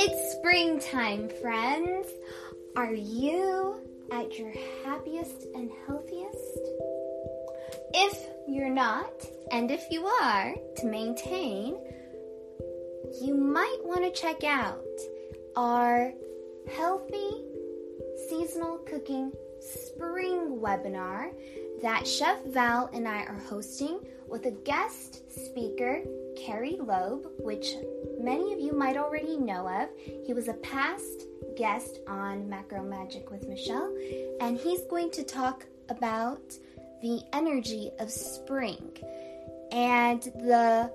It's springtime, friends. Are you at your happiest and healthiest? If you're not, and if you are, to maintain, you might want to check out our Healthy Seasonal Cooking Spring webinar that Chef Val and I are hosting with a guest speaker, Carrie Loeb, which many of you might already know of. He was a past guest on Macro Magic with Michelle, and he's going to talk about the energy of spring. And the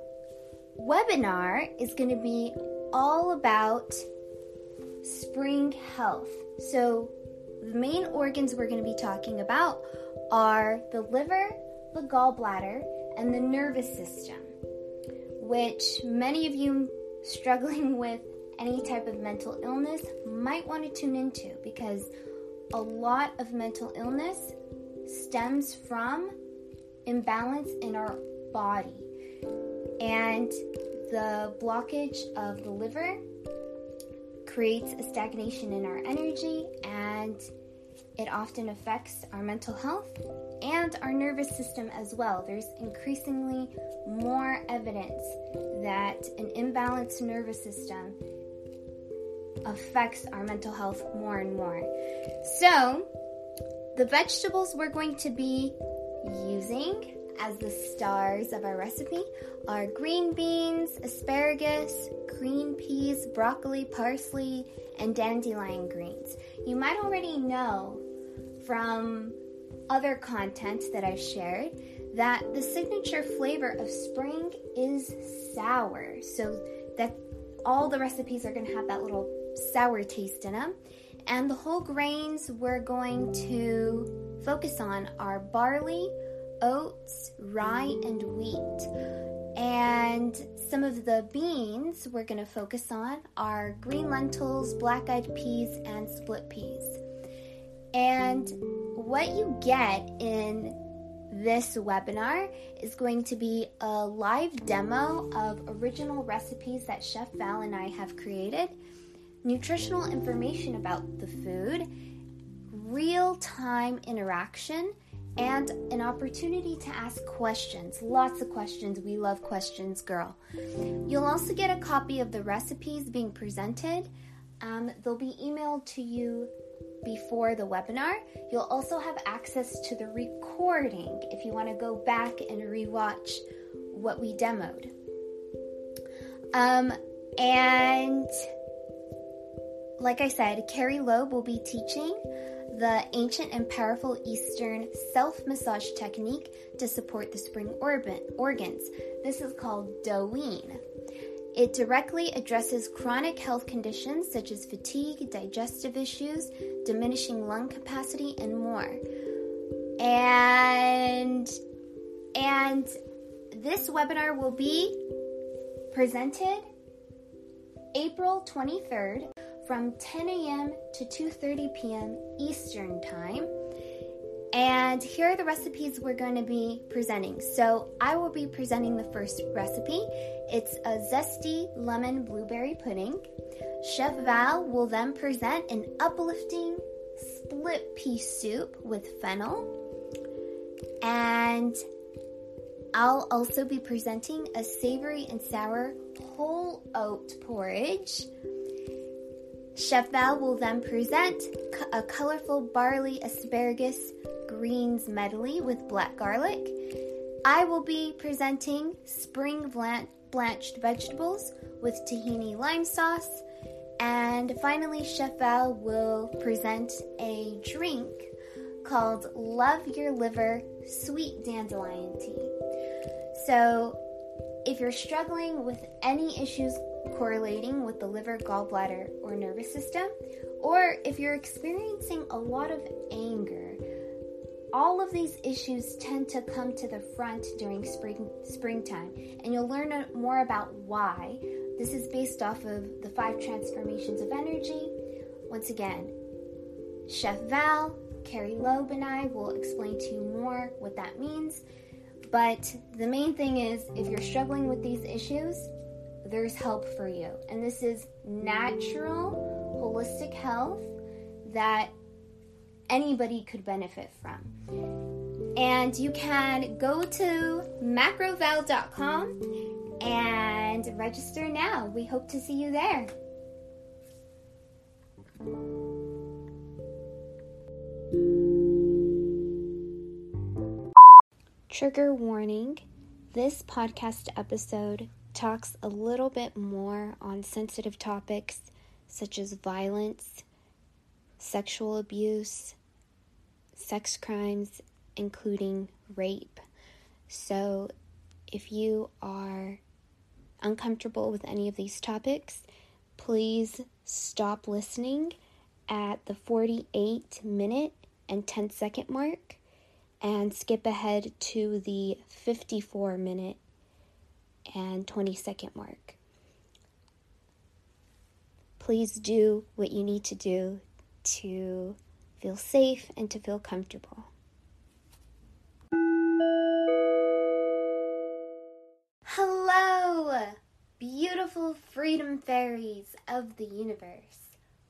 webinar is going to be all about spring health. So the main organs we're going to be talking about are the liver, the gallbladder, and the nervous system, which many of you struggling with any type of mental illness might want to tune into, because a lot of mental illness stems from imbalance in our body. And the blockage of the liver creates a stagnation in our energy, and it often affects our mental health and our nervous system as well. There's increasingly more evidence that an imbalanced nervous system affects our mental health more and more. So, the vegetables we're going to be using as the stars of our recipe are green beans, asparagus, green peas, broccoli, parsley, and dandelion greens. You might already know from other content that I shared that the signature flavor of spring is sour. So that all the recipes are going to have that little sour taste in them. And the whole grains we're going to focus on are barley, oats, rye, and wheat. And some of the beans we're going to focus on are green lentils, black-eyed peas, and split peas. And what you get in this webinar is going to be a live demo of original recipes that Chef Val and I have created, nutritional information about the food, real-time interaction, and an opportunity to ask questions. Lots of questions. We love questions, girl. You'll also get a copy of the recipes being presented. They'll be emailed to you before the webinar. You'll also have access to the recording if you want to go back and rewatch what we demoed. And like I said, Carrie Loeb will be teaching the ancient and powerful Eastern self-massage technique to support the spring organs. This is called Doeene. It directly addresses chronic health conditions such as fatigue, digestive issues, diminishing lung capacity, and more. And this webinar will be presented April 23rd. From 10 a.m. to 2:30 p.m. Eastern Time. And here are the recipes we're going to be presenting. So I will be presenting the first recipe. It's a zesty lemon blueberry pudding. Chef Val will then present an uplifting split pea soup with fennel. And I'll also be presenting a savory and sour whole oat porridge. Chef Val will then present a colorful barley asparagus greens medley with black garlic. I will be presenting spring blanched vegetables with tahini lime sauce. And finally, Chef Val will present a drink called Love Your Liver Sweet Dandelion Tea. So if you're struggling with any issues correlating with the liver, gallbladder, or nervous system, or if you're experiencing a lot of anger, all of these issues tend to come to the front during springtime, and you'll learn more about why. This is based off of the 5 transformations of energy. Once again, Chef Val, Carrie Loeb, and I will explain to you more what that means, but the main thing is, if you're struggling with these issues, there's help for you. And this is natural, holistic health that anybody could benefit from. And you can go to macroval.com and register now. We hope to see you there. Trigger warning, this podcast episode talks a little bit more on sensitive topics such as violence, sexual abuse, sex crimes, including rape. So if you are uncomfortable with any of these topics, please stop listening at the 48 minute and 10 second mark. And skip ahead to the 54 minute and 20 second mark. Please do what you need to do to feel safe and to feel comfortable. Hello, beautiful freedom fairies of the universe.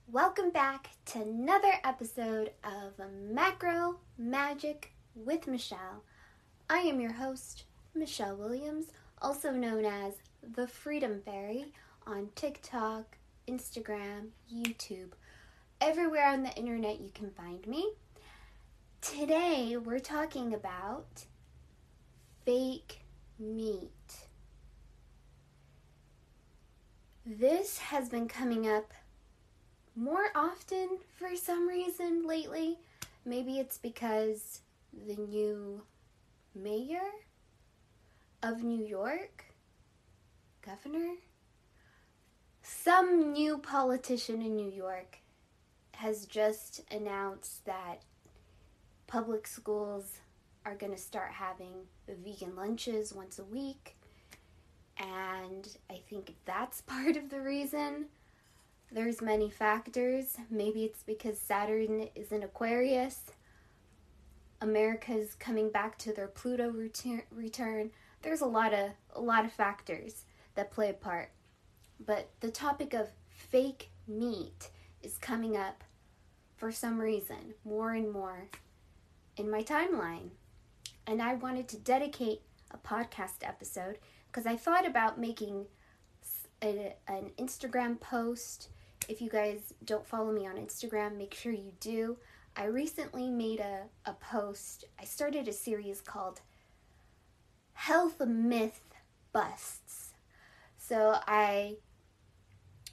Welcome back to another episode of Macro Magic with Michelle. I am your host, Michelle Williams, also known as The Freedom Fairy on TikTok, Instagram, YouTube. Everywhere on the internet you can find me. Today we're talking about fake meat. This has been coming up more often for some reason lately. Maybe it's because the new mayor of New York, governor, some new politician in New York has just announced that public schools are going to start having vegan lunches once a week, and I think that's part of the reason. There's many factors. Maybe it's because Saturn is in Aquarius. America's coming back to their Pluto return. There's a lot of factors that play a part. But the topic of fake meat is coming up for some reason more and more in my timeline. And I wanted to dedicate a podcast episode because I thought about making an Instagram post. If you guys don't follow me on Instagram, make sure you do. I recently made a post. I started a series called Health Myth Busts. So I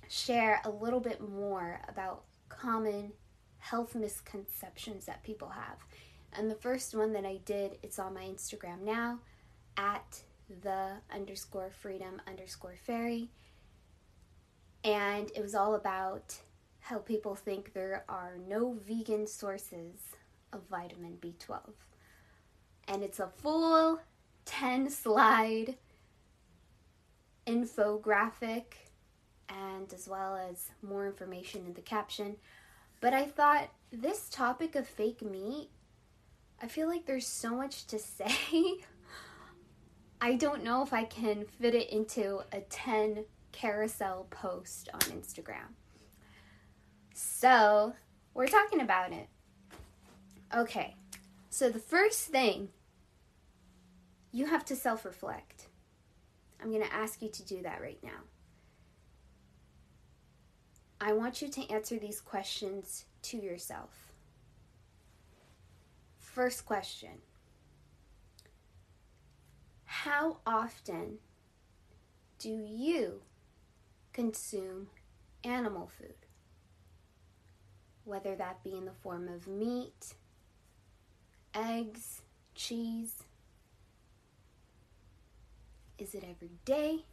share a little bit more about common health misconceptions that people have. And the first one that I did, it's on my Instagram now, at @the_freedom_fairy. And it was all about how people think there are no vegan sources of vitamin B12. And it's a full 10-slide infographic, and as well as more information in the caption. But I thought this topic of fake meat, I feel like there's so much to say. I don't know if I can fit it into a 10 carousel post on Instagram. So, we're talking about it. Okay, so the first thing, you have to self-reflect. I'm going to ask you to do that right now. I want you to answer these questions to yourself. First question. How often do you consume animal food? Whether that be in the form of meat, eggs, cheese. Is it every day,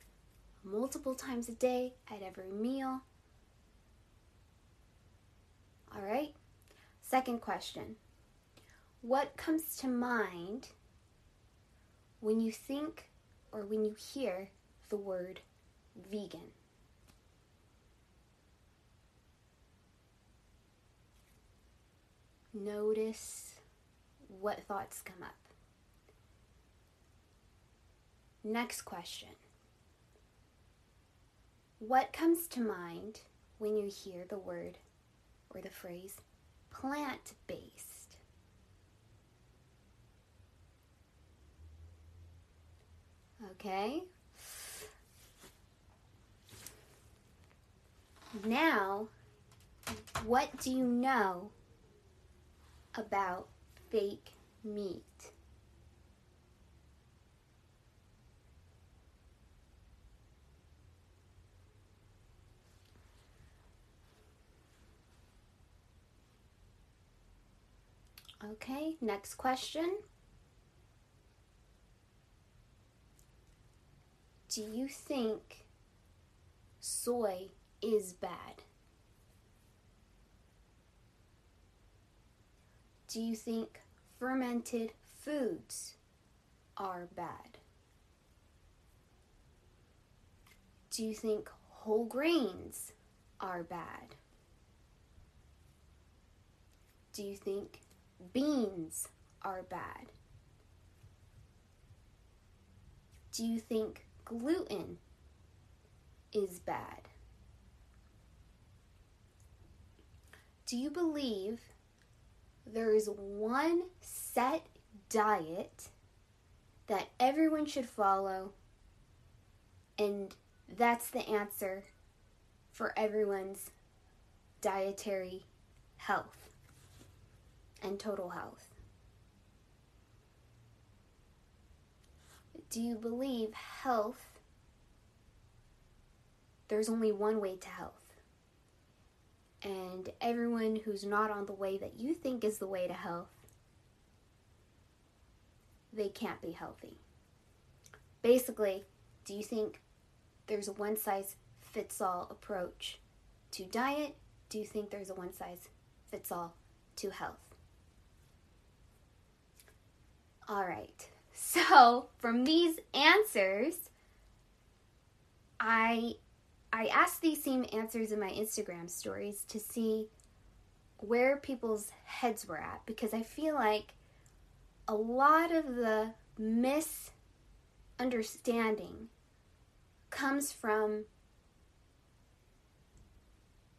multiple times a day, at every meal? All right. Second question. What comes to mind when you think or when you hear the word vegan? Notice what thoughts come up. Next question. What comes to mind when you hear the word or the phrase plant-based? Okay. Now, what do you know about fake meat? Okay, next question. Do you think soy is bad? Do you think fermented foods are bad? Do you think whole grains are bad? Do you think beans are bad? Do you think gluten is bad? Do you believe there is one set diet that everyone should follow, and that's the answer for everyone's dietary health and total health? Do you believe health, there's only one way to health, and everyone who's not on the way that you think is the way to health, they can't be healthy? Basically, do you think there's a one-size-fits-all approach to diet? Do you think there's a one-size-fits-all to health? All right, so from these answers, I asked these same answers in my Instagram stories to see where people's heads were at, because I feel like a lot of the misunderstanding comes from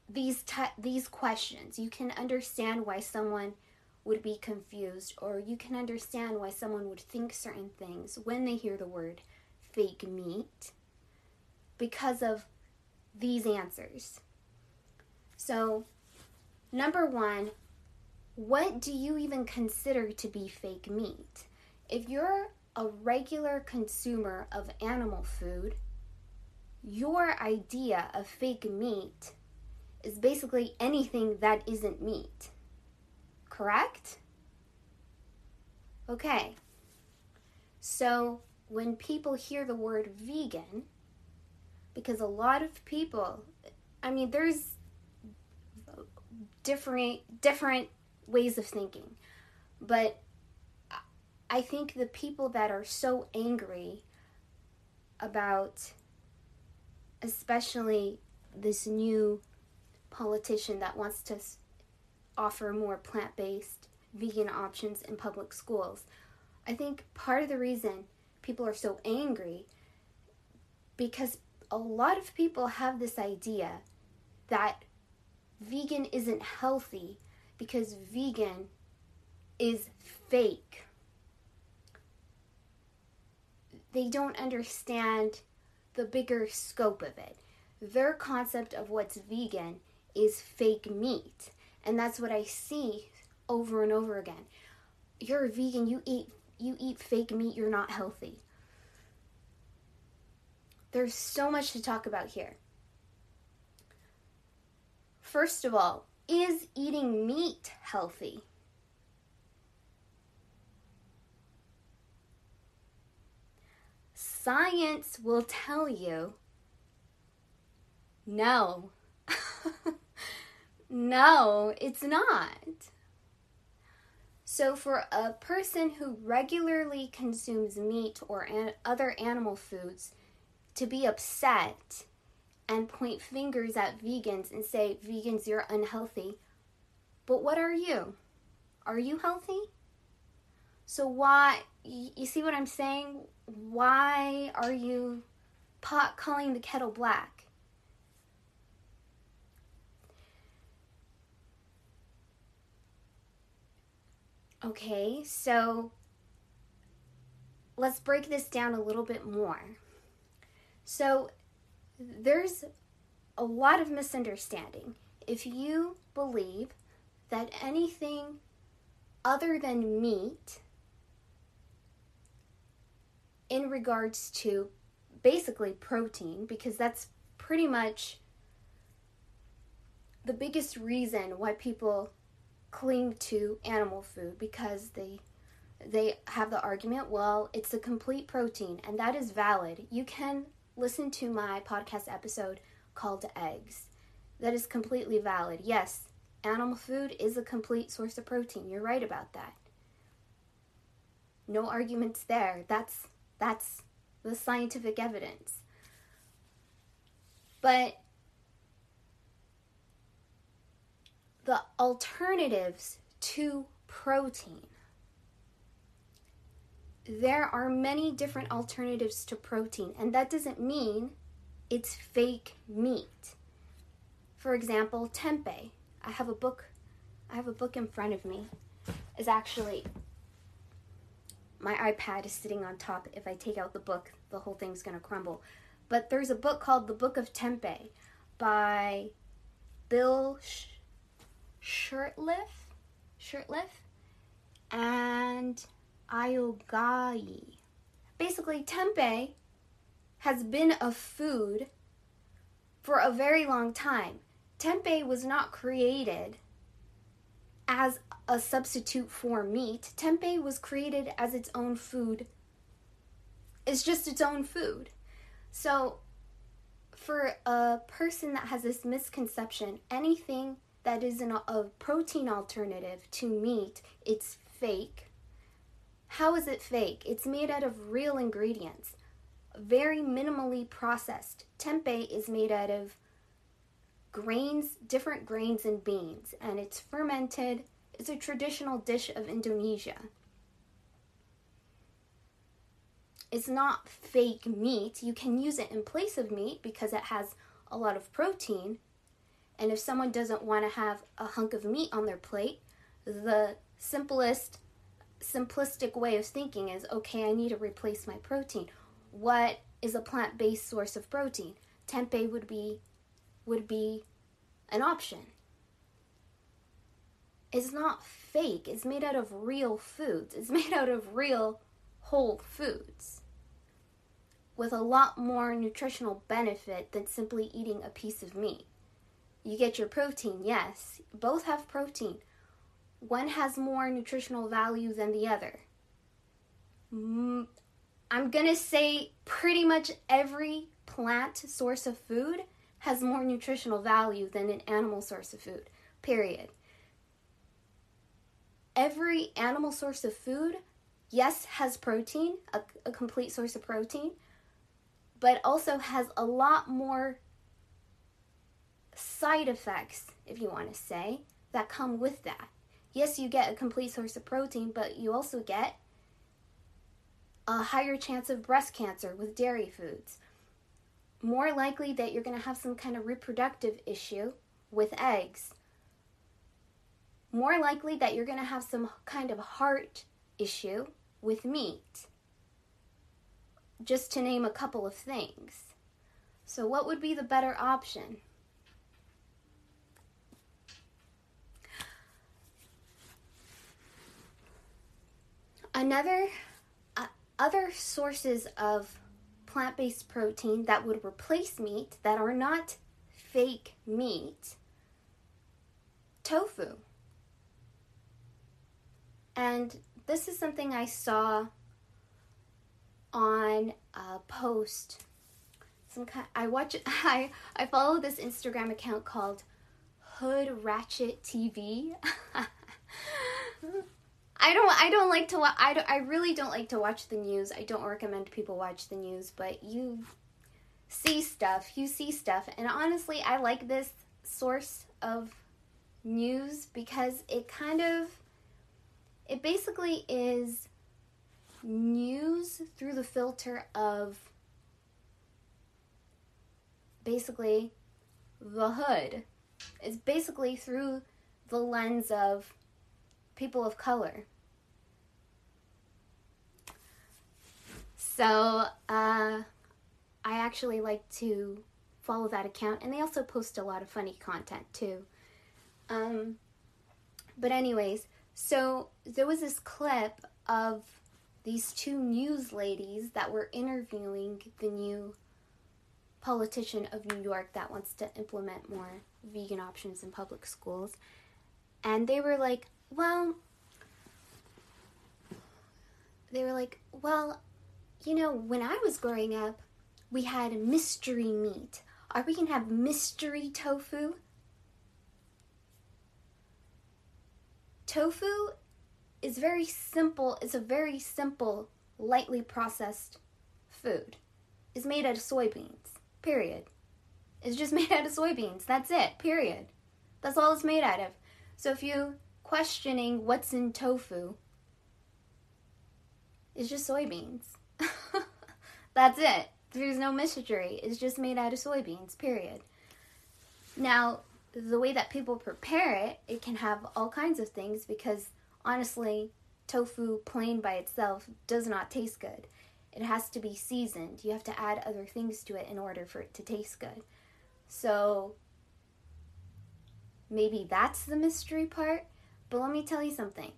these questions. You can understand why someone would be confused, or you can understand why someone would think certain things when they hear the word fake meat, because of these answers. So, number one, what do you even consider to be fake meat? If you're a regular consumer of animal food, your idea of fake meat is basically anything that isn't meat. Correct? Okay. So when people hear the word vegan, because a lot of people, I mean, there's different ways of thinking, but I think the people that are so angry about, especially this new politician that wants to offer more plant-based vegan options in public schools. I think part of the reason people are so angry because a lot of people have this idea that vegan isn't healthy because vegan is fake. They don't understand the bigger scope of it. Their concept of what's vegan is fake meat. And that's what I see over and over again. You're a vegan, you eat fake meat, you're not healthy. There's so much to talk about here. First of all, is eating meat healthy? Science will tell you no. No, it's not. So for a person who regularly consumes meat or other animal foods to be upset and point fingers at vegans and say, vegans, you're unhealthy, but what are you? Are you healthy? So why, you see what I'm saying? Why are you pot calling the kettle black? Okay, so let's break this down a little bit more. So there's a lot of misunderstanding. If you believe that anything other than meat in regards to basically protein, because that's pretty much the biggest reason why people cling to animal food, because they have the argument, well, it's a complete protein, and that is valid. You can listen to my podcast episode called Eggs. That is completely valid. Yes, animal food is a complete source of protein. You're right about that. No arguments there. That's the scientific evidence. But the alternatives to protein, there are many different alternatives to protein, and that doesn't mean it's fake meat. For example, tempeh. I have a book in front of me. It's actually, my iPad is sitting on top. If I take out the book, the whole thing's going to crumble. But there's a book called The Book of Tempeh by Bill Shirtliff and Ayogai. Basically, tempeh has been a food for a very long time. Tempeh was not created as a substitute for meat. Tempeh was created as its own food. It's just its own food. So for a person that has this misconception, anything that is a protein alternative to meat, it's fake. How is it fake? It's made out of real ingredients, very minimally processed. Tempeh is made out of grains, different grains and beans, and it's fermented. It's a traditional dish of Indonesia. It's not fake meat. You can use it in place of meat because it has a lot of protein. And if someone doesn't want to have a hunk of meat on their plate, the simplistic way of thinking is, okay, I need to replace my protein. What is a plant-based source of protein? Tempeh would be an option. It's not fake. It's made out of real foods. It's made out of real whole foods with a lot more nutritional benefit than simply eating a piece of meat. You get your protein, yes. Both have protein. One has more nutritional value than the other. I'm gonna say pretty much every plant source of food has more nutritional value than an animal source of food, period. Every animal source of food, yes, has protein, a complete source of protein, but also has a lot more side effects, if you want to say, that come with that. Yes, you get a complete source of protein, but you also get a higher chance of breast cancer with dairy foods. More likely that you're going to have some kind of reproductive issue with eggs. More likely that you're going to have some kind of heart issue with meat. Just to name a couple of things. So what would be the better option? Other sources of plant-based protein that would replace meat, that are not fake meat, tofu. And this is something I saw on a post. I follow this Instagram account called Hood Ratchet TV. I really don't like to watch the news. I don't recommend people watch the news, but you see stuff. And honestly, I like this source of news because it basically is news through the filter of basically the hood. It's basically through the lens of people of color, So I actually like to follow that account, and they also post a lot of funny content too. But anyways, so there was this clip of these two news ladies that were interviewing the new politician of New York that wants to implement more vegan options in public schools. And they were like, well, you know, when I was growing up, we had mystery meat. Are we gonna have mystery tofu? Tofu is very simple. It's a very simple, lightly processed food. It's made out of soybeans, period. It's just made out of soybeans. That's it, period. That's all it's made out of. So if you're questioning what's in tofu, it's just soybeans. That's it. There's no mystery. It's just made out of soybeans, period. Now, the way that people prepare it, it can have all kinds of things because, honestly, tofu plain by itself does not taste good. It has to be seasoned. You have to add other things to it in order for it to taste good. So, maybe that's the mystery part, but let me tell you something.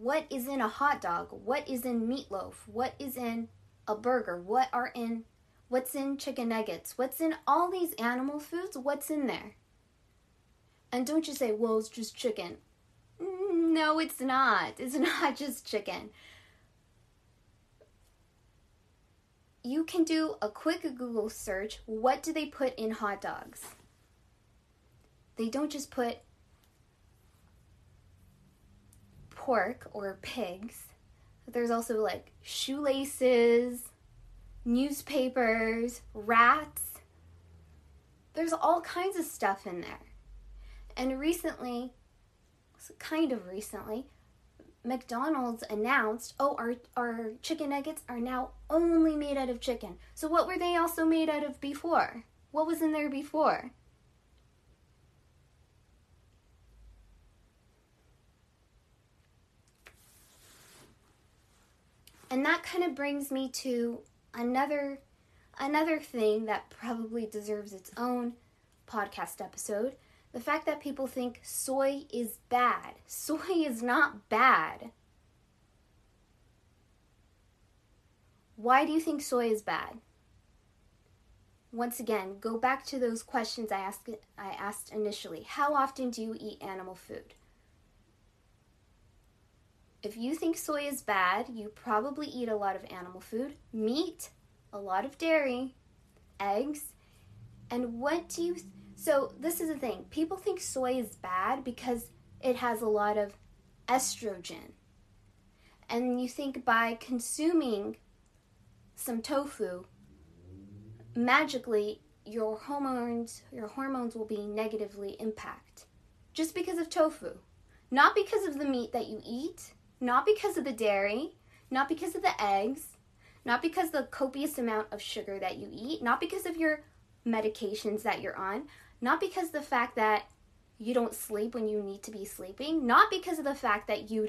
What is in a hot dog? What is in meatloaf? What is in a burger? What's in chicken nuggets? What's in all these animal foods? What's in there? And don't you say, well, it's just chicken. No, it's not. It's not just chicken. You can do a quick Google search. What do they put in hot dogs? They don't just put pork or pigs. There's also like shoelaces, newspapers, rats. There's all kinds of stuff in there. And recently, McDonald's announced, oh, our chicken nuggets are now only made out of chicken. So what were they also made out of before? What was in there before? And that kind of brings me to another thing that probably deserves its own podcast episode. The fact that people think soy is bad. Soy is not bad. Why do you think soy is bad? Once again, go back to those questions I asked initially. How often do you eat animal food? If you think soy is bad, you probably eat a lot of animal food, meat, a lot of dairy, eggs, and So this is the thing. People think soy is bad because it has a lot of estrogen. And you think by consuming some tofu, magically your hormones will be negatively impacted just because of tofu. Not because of the meat that you eat, not because of the dairy, not because of the eggs, not because of the copious amount of sugar that you eat, not because of your medications that you're on, not because the fact that you don't sleep when you need to be sleeping, not because of the fact that you've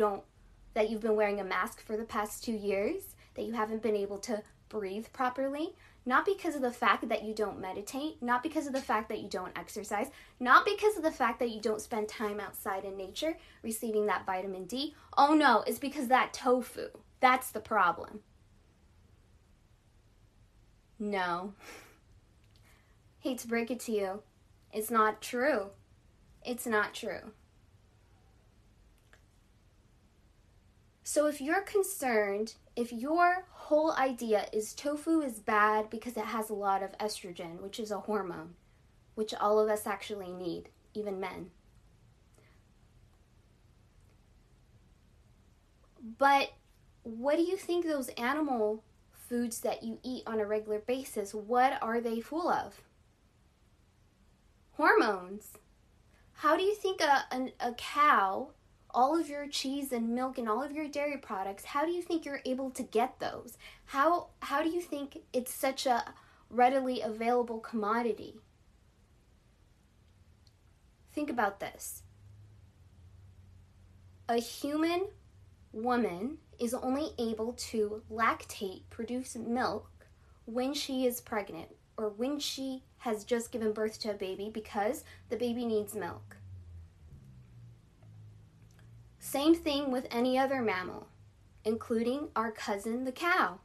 been wearing a mask for the past 2 years, that you haven't been able to breathe properly, not because of the fact that you don't meditate, not because of the fact that you don't exercise, not because of the fact that you don't spend time outside in nature receiving that vitamin D. Oh no, it's because of that tofu. That's the problem. No. Hate to break it to you, it's not true. It's not true. So if you're concerned, if your whole idea is tofu is bad because it has a lot of estrogen, which is a hormone, which all of us actually need, even men. But what do you think those animal foods that you eat on a regular basis, what are they full of? Hormones. How do you think a cow, all of your cheese and milk and all of your dairy products, how do you think you're able to get those? How do you think it's such a readily available commodity? Think about this. A human woman is only able to lactate, produce milk, when she is pregnant or when she has just given birth to a baby, because the baby needs milk. Same thing with any other mammal, including our cousin, the cow.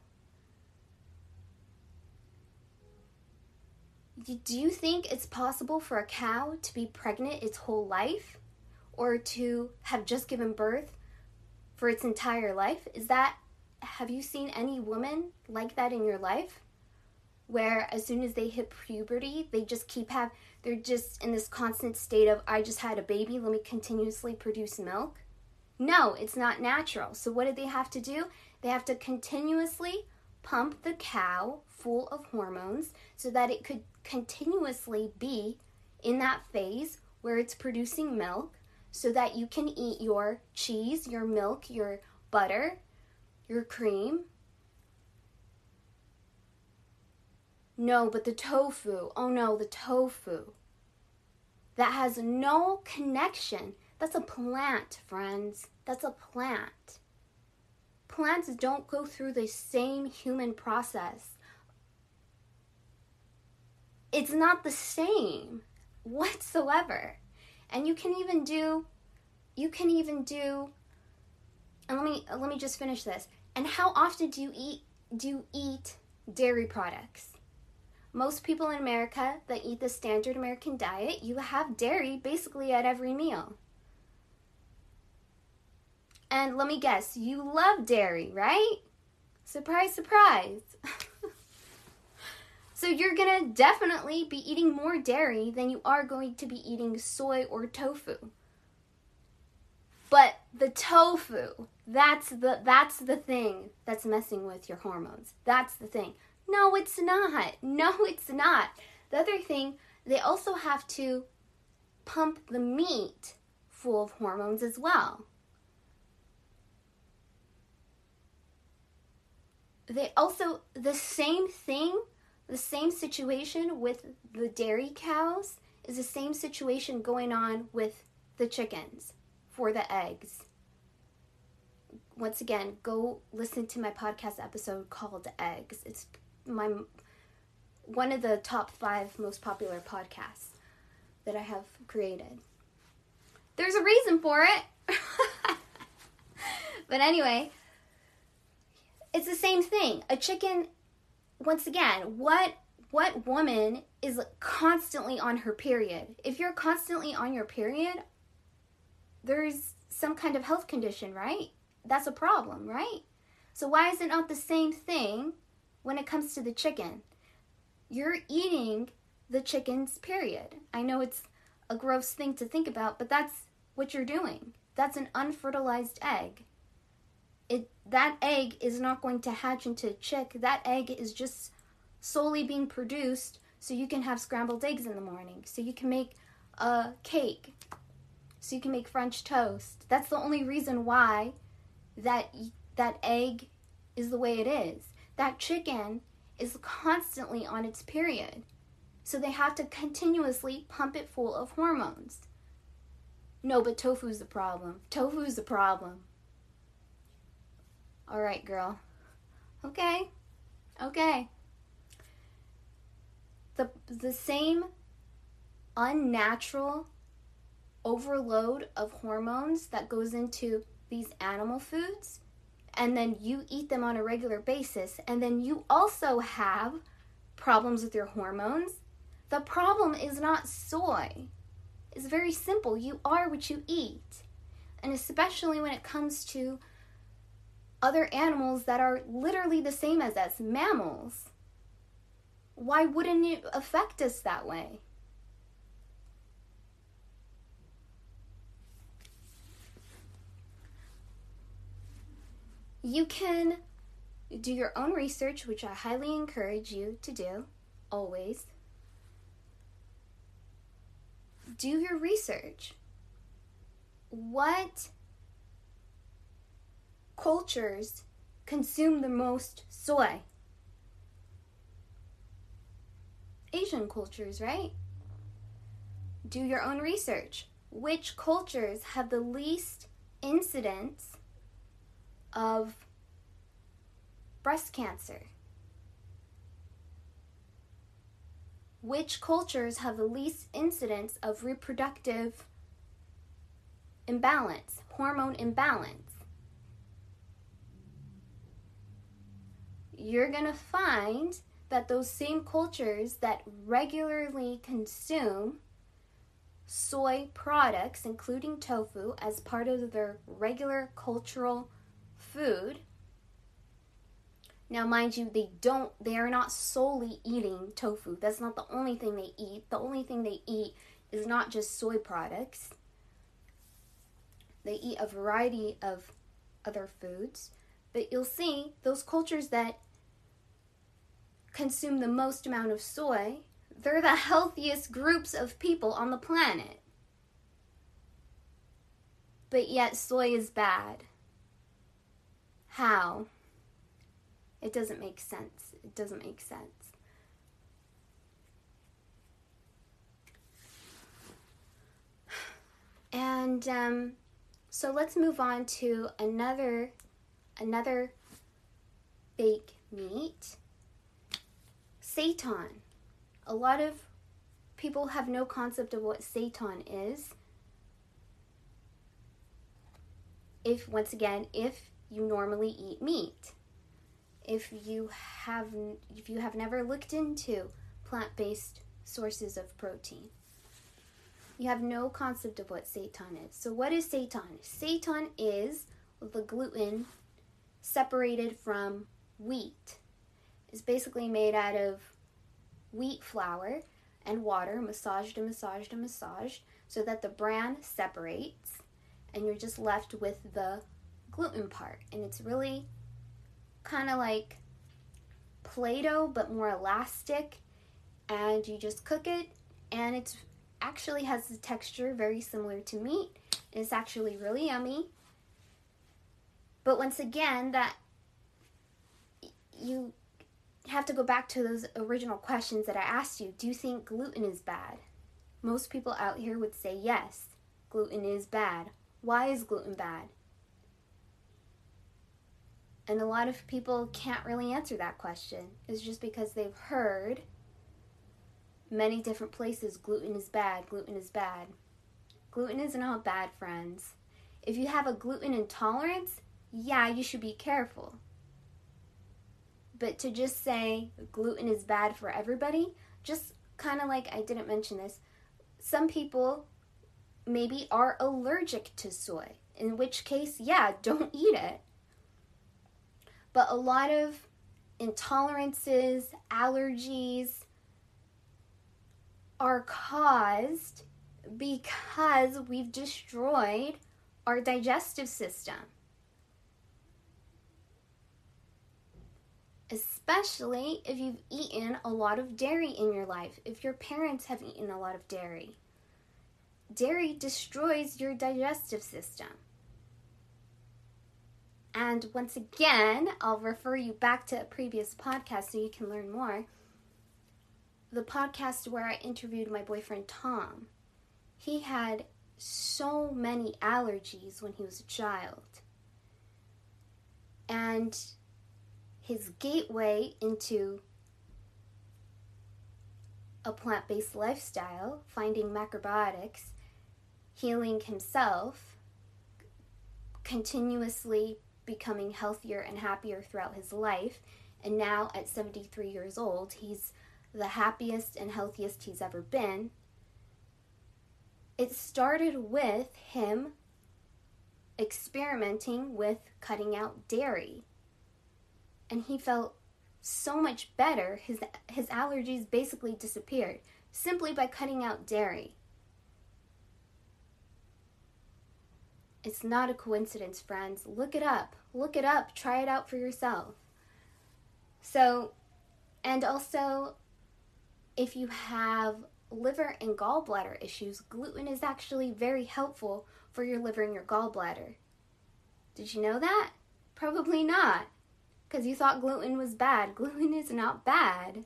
Do you think it's possible for a cow to be pregnant its whole life, or to have just given birth for its entire life? Have you seen any woman like that in your life, where as soon as they hit puberty, they just they're just in this constant state of, I just had a baby, let me continuously produce milk? No, it's not natural. So what did they have to do? They have to continuously pump the cow full of hormones so that it could continuously be in that phase where it's producing milk, so that you can eat your cheese, your milk, your butter, your cream. No, but the tofu. Oh no, the tofu. That has no connection. That's a plant, friends. That's a plant. Plants don't go through the same human process. It's not the same whatsoever. And you can even do, and let me just finish this. And how often do you eat dairy products? Most people in America that eat the standard American diet, you have dairy basically at every meal. And let me guess, you love dairy, right? Surprise, surprise. So you're going to definitely be eating more dairy than you are going to be eating soy or tofu. But the tofu, that's the thing that's messing with your hormones. That's the thing. No, it's not. No, it's not. The other thing, they also have to pump the meat full of hormones as well. They also, the same situation with the dairy cows is the same situation going on with the chickens for the eggs. Once again, go listen to my podcast episode called Eggs. It's one of the top 5 most popular podcasts that I have created. There's a reason for it. But anyway, it's the same thing. A chicken... Once again, what woman is constantly on her period? If you're constantly on your period, there's some kind of health condition, right? That's a problem, right? So why is it not the same thing when it comes to the chicken? You're eating the chicken's period. I know it's a gross thing to think about, but that's what you're doing. That's an unfertilized egg. That egg is not going to hatch into a chick. That egg is just solely being produced so you can have scrambled eggs in the morning, so you can make a cake, so you can make French toast. That's the only reason why that egg is the way it is. That chicken is constantly on its period, so they have to continuously pump it full of hormones. No, but tofu's the problem. Tofu's the problem. All right, girl. Okay. The same unnatural overload of hormones that goes into these animal foods, and then you eat them on a regular basis, and then you also have problems with your hormones. The problem is not soy. It's very simple. You are what you eat. And especially when it comes to other animals that are literally the same as us, mammals. Why wouldn't it affect us that way? You can do your own research, which I highly encourage you to do, always. Do your research. What cultures consume the most soy? Asian cultures, right? Do your own research. Which cultures have the least incidence of breast cancer? Which cultures have the least incidence of reproductive imbalance, hormone imbalance? You're going to find that those same cultures that regularly consume soy products, including tofu, as part of their regular cultural food. Now, mind you, they are not solely eating tofu. That's not the only thing they eat. The only thing they eat is not just soy products. They eat a variety of other foods. But you'll see those cultures that consume the most amount of soy, they're the healthiest groups of people on the planet. But yet soy is bad. How? It doesn't make sense. It doesn't make sense. And so let's move on to another fake meat. Seitan. A lot of people have no concept of what seitan is. If you normally eat meat. If you have never looked into plant-based sources of protein, you have no concept of what seitan is. So what is seitan? Seitan is the gluten separated from wheat. It's basically made out of wheat flour and water, massaged and massaged and massaged, so that the bran separates, and you're just left with the gluten part. And it's really kind of like Play-Doh, but more elastic, and you just cook it, and it actually has the texture very similar to meat. It's actually really yummy. But once again, that you have to go back to those original questions that I asked you. Do you think gluten is bad? Most people out here would say yes, gluten is bad. Why is gluten bad? And a lot of people can't really answer that question. It's just because they've heard many different places, gluten is bad, gluten is bad. Gluten is not bad, friends. If you have a gluten intolerance, yeah, you should be careful. But to just say gluten is bad for everybody, just kind of like, I didn't mention this, some people maybe are allergic to soy, in which case, yeah, don't eat it. But a lot of intolerances, allergies are caused because we've destroyed our digestive system. Especially if you've eaten a lot of dairy in your life, if your parents have eaten a lot of dairy. Dairy destroys your digestive system. And once again, I'll refer you back to a previous podcast so you can learn more. The podcast where I interviewed my boyfriend Tom. He had so many allergies when he was a child. And his gateway into a plant-based lifestyle, finding macrobiotics, healing himself, continuously becoming healthier and happier throughout his life, and now at 73 years old, he's the happiest and healthiest he's ever been. It started with him experimenting with cutting out dairy, and he felt so much better. His allergies basically disappeared simply by cutting out dairy. It's not a coincidence, friends. Look it up. Look it up. Try it out for yourself. So, and also, if you have liver and gallbladder issues, gluten is actually very helpful for your liver and your gallbladder. Did you know that? Probably not, because you thought gluten was bad. Gluten is not bad.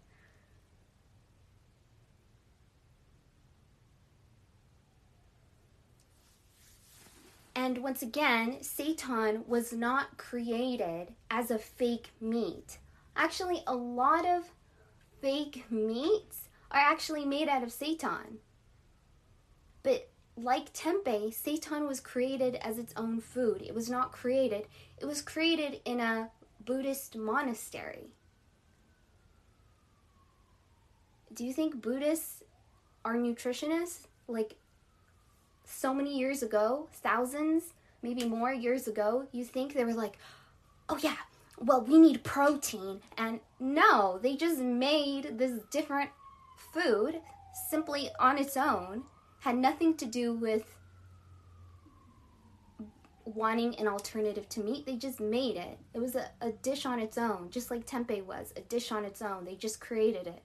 And once again, seitan was not created as a fake meat. Actually, a lot of fake meats are actually made out of seitan. But like tempeh, seitan was created as its own food. It was not created. It was created in a Buddhist monastery. Do you think Buddhists are nutritionists? Like, so many years ago, thousands, maybe more years ago, you think they were like, oh yeah, well, we need protein. And no, they just made this different food simply on its own. Had nothing to do with wanting an alternative to meat. They just made it. It was a dish on its own, just like tempeh was, a dish on its own. They just created it.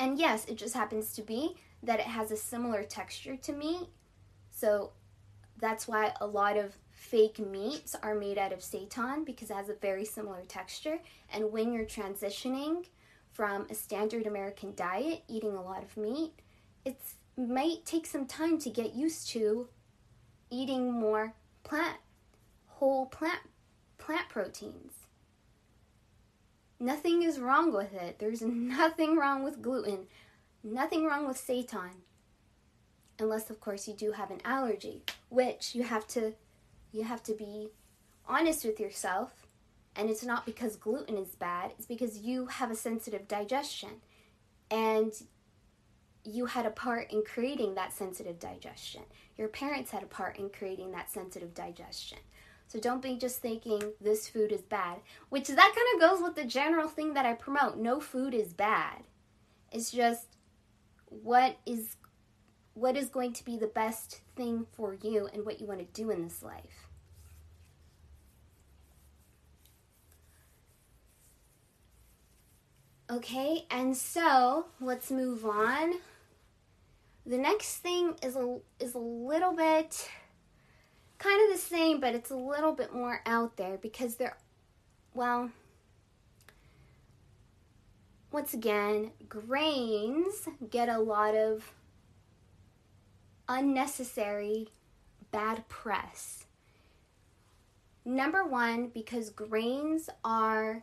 And yes, it just happens to be that it has a similar texture to meat. So that's why a lot of fake meats are made out of seitan, because it has a very similar texture. And when you're transitioning from a standard American diet, eating a lot of meat, it might take some time to get used to eating more whole plant proteins. Nothing is wrong with it. There's nothing wrong with gluten. Nothing wrong with seitan. Unless, of course, you do have an allergy, which you have to be honest with yourself. And it's not because gluten is bad. It's because you have a sensitive digestion. And you had a part in creating that sensitive digestion. Your parents had a part in creating that sensitive digestion. So don't be just thinking this food is bad, which that kind of goes with the general thing that I promote. No food is bad. It's just what is going to be the best thing for you and what you want to do in this life. Okay, and so let's move on. The next thing is a little bit kind of the same, but it's a little bit more out there because once again, grains get a lot of unnecessary bad press. Number one, because grains are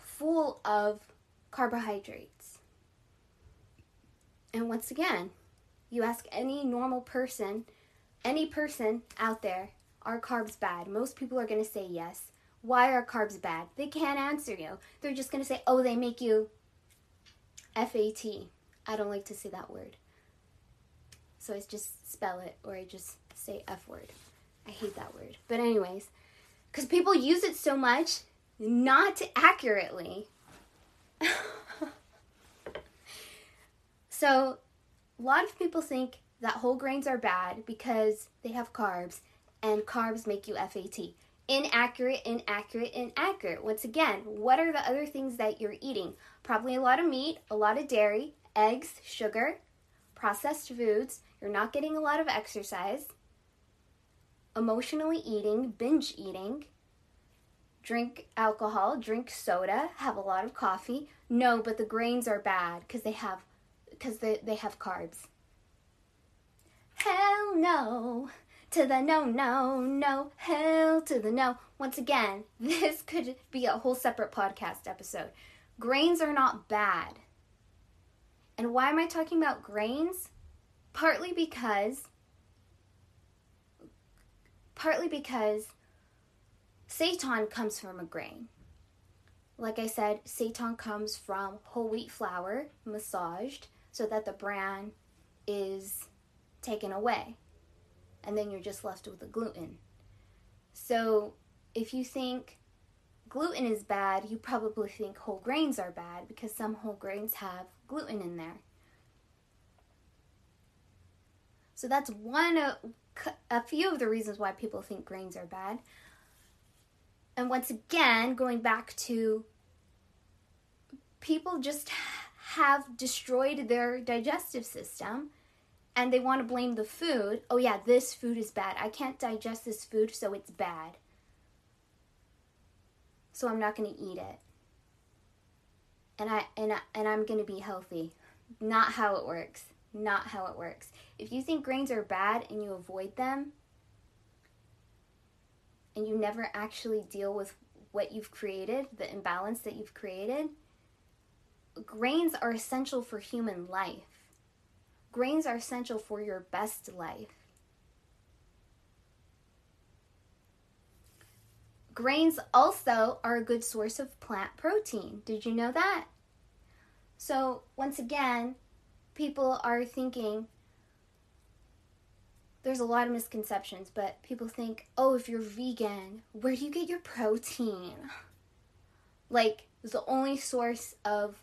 full of carbohydrates. And once again, you ask any normal person, any person out there, are carbs bad? Most people are going to say yes. Why are carbs bad? They can't answer you. They're just going to say, oh, they make you fat. I don't like to say that word. So I just spell it, or I just say F word. I hate that word. But anyways, because people use it so much, not accurately. So a lot of people think that whole grains are bad because they have carbs, and carbs make you fat. Inaccurate. Once again, what are the other things that you're eating? Probably a lot of meat, a lot of dairy, eggs, sugar, processed foods. You're not getting a lot of exercise. Emotionally eating, binge eating. Drink alcohol, drink soda, have a lot of coffee. No, but the grains are bad because they have carbs. Hell no to the no, hell to the no. Once again, this could be a whole separate podcast episode. Grains are not bad. And why am I talking about grains? Partly because seitan comes from a grain. Like I said, seitan comes from whole wheat flour massaged so that the bran is taken away. And then you're just left with the gluten. So if you think gluten is bad, you probably think whole grains are bad because some whole grains have gluten in there. So that's one of a few of the reasons why people think grains are bad. And once again, going back to people just have destroyed their digestive system and they want to blame the food. Oh yeah, this food is bad. I can't digest this food, so it's bad. So I'm not going to eat it. And I'm going to be healthy. Not how it works. Not how it works. If you think grains are bad and you avoid them, and you never actually deal with what you've created, the imbalance that you've created, grains are essential for human life. Grains are essential for your best life. Grains also are a good source of plant protein. Did you know that? So once again, people are thinking, there's a lot of misconceptions, but people think, oh, if you're vegan, where do you get your protein? Like, the only source of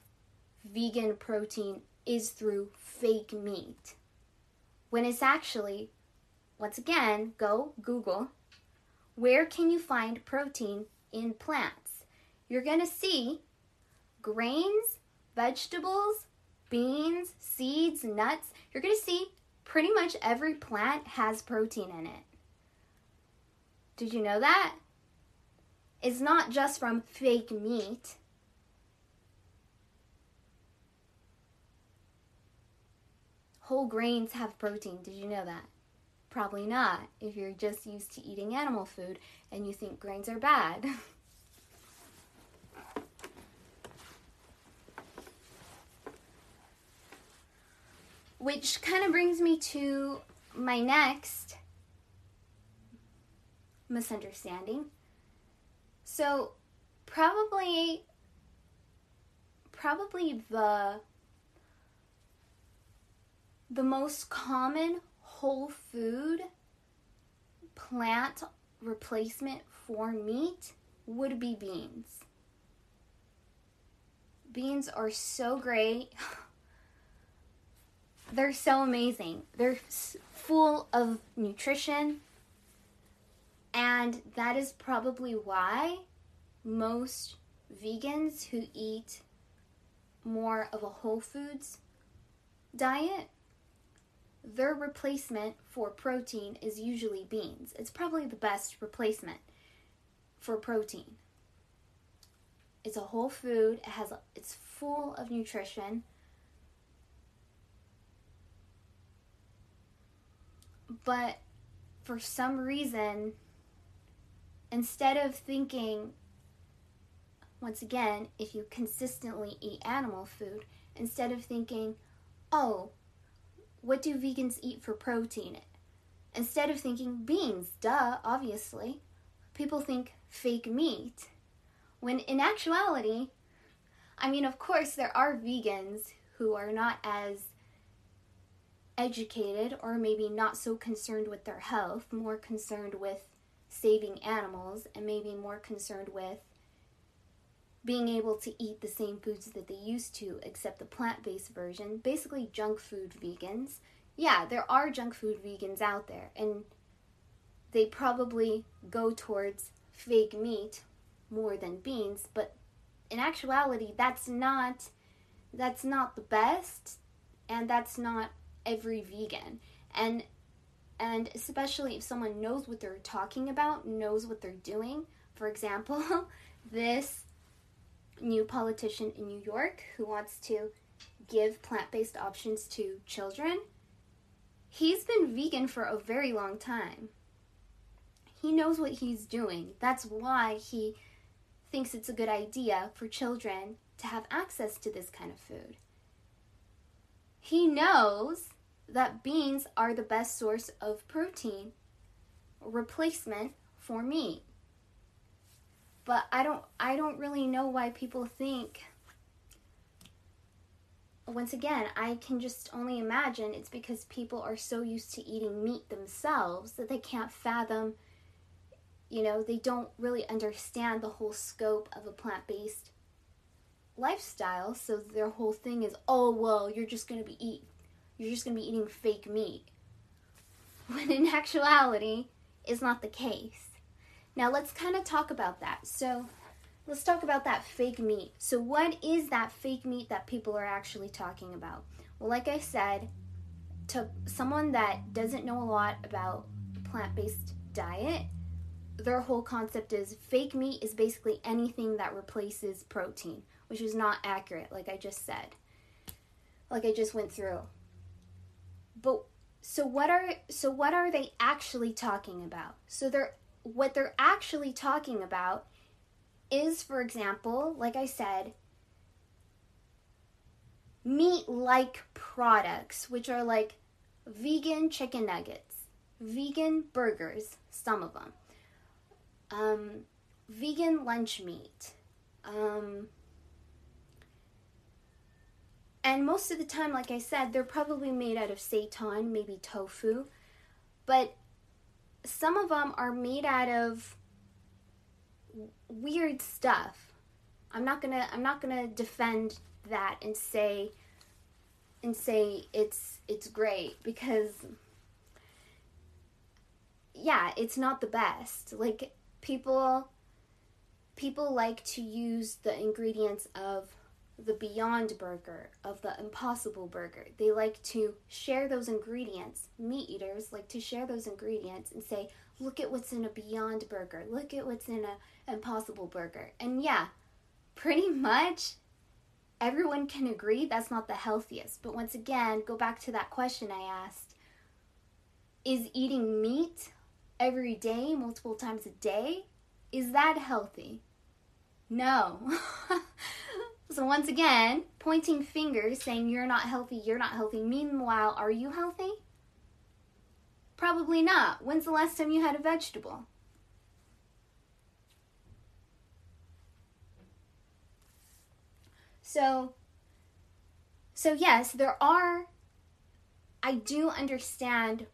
vegan protein is through fake meat. When it's actually, once again, go Google, where can you find protein in plants? You're going to see grains, vegetables, beans, seeds, nuts. You're going to see pretty much every plant has protein in it. Did you know that? It's not just from fake meat. Whole grains have protein. Did you know that? Probably not, if you're just used to eating animal food and you think grains are bad. Which kind of brings me to my next misunderstanding. So probably the most common whole food plant replacement for meat would be beans. Beans are so great. They're so amazing. They're full of nutrition. And that is probably why most vegans who eat more of a whole foods diet, their replacement for protein is usually beans. It's probably the best replacement for protein. It's a whole food. It's full of nutrition. But for some reason, instead of thinking, once again, if you consistently eat animal food, instead of thinking, oh, what do vegans eat for protein? Instead of thinking beans, duh, obviously, people think fake meat. When in actuality, I mean, of course, there are vegans who are not as educated or maybe not so concerned with their health, more concerned with saving animals and maybe more concerned with being able to eat the same foods that they used to, except the plant-based version, basically junk food vegans. Yeah, there are junk food vegans out there, and they probably go towards fake meat more than beans, but in actuality, that's not the best, and that's not every vegan. And especially if someone knows what they're talking about, knows what they're doing. For example, this new politician in New York who wants to give plant-based options to children, he's been vegan for a very long time. He knows what he's doing. That's why he thinks it's a good idea for children to have access to this kind of food. He knows that beans are the best source of protein replacement for meat. But I don't really know why people think, once again, I can just only imagine it's because people are so used to eating meat themselves that they can't fathom, they don't really understand the whole scope of a plant-based lifestyle. So their whole thing is, oh, well, you're just going to be eating fake meat. When in actuality, it's not the case. Now let's kind of talk about that. So let's talk about that fake meat. So what is that fake meat that people are actually talking about? Well, like I said, to someone that doesn't know a lot about plant-based diet, their whole concept is fake meat is basically anything that replaces protein, which is not accurate, like I just said. like I just went through. But so what are they actually talking about? So what they're actually talking about is, for example, like I said, meat-like products, which are like vegan chicken nuggets, vegan burgers, some of them, vegan lunch meat, and most of the time, like I said, they're probably made out of seitan, maybe tofu, but some of them are made out of weird stuff. I'm not gonna defend that and say it's great, because yeah, it's not the best. Like people like to use the ingredients of the Beyond Burger, of the Impossible Burger. They like to share those ingredients. Meat eaters like to share those ingredients and say, look at what's in a Beyond Burger. Look at what's in an Impossible Burger. And yeah, pretty much everyone can agree that's not the healthiest. But once again, go back to that question I asked. Is eating meat every day, multiple times a day, is that healthy? No. So once again, pointing fingers, saying you're not healthy. Meanwhile, are you healthy? Probably not. When's the last time you had a vegetable? So yes, I do understand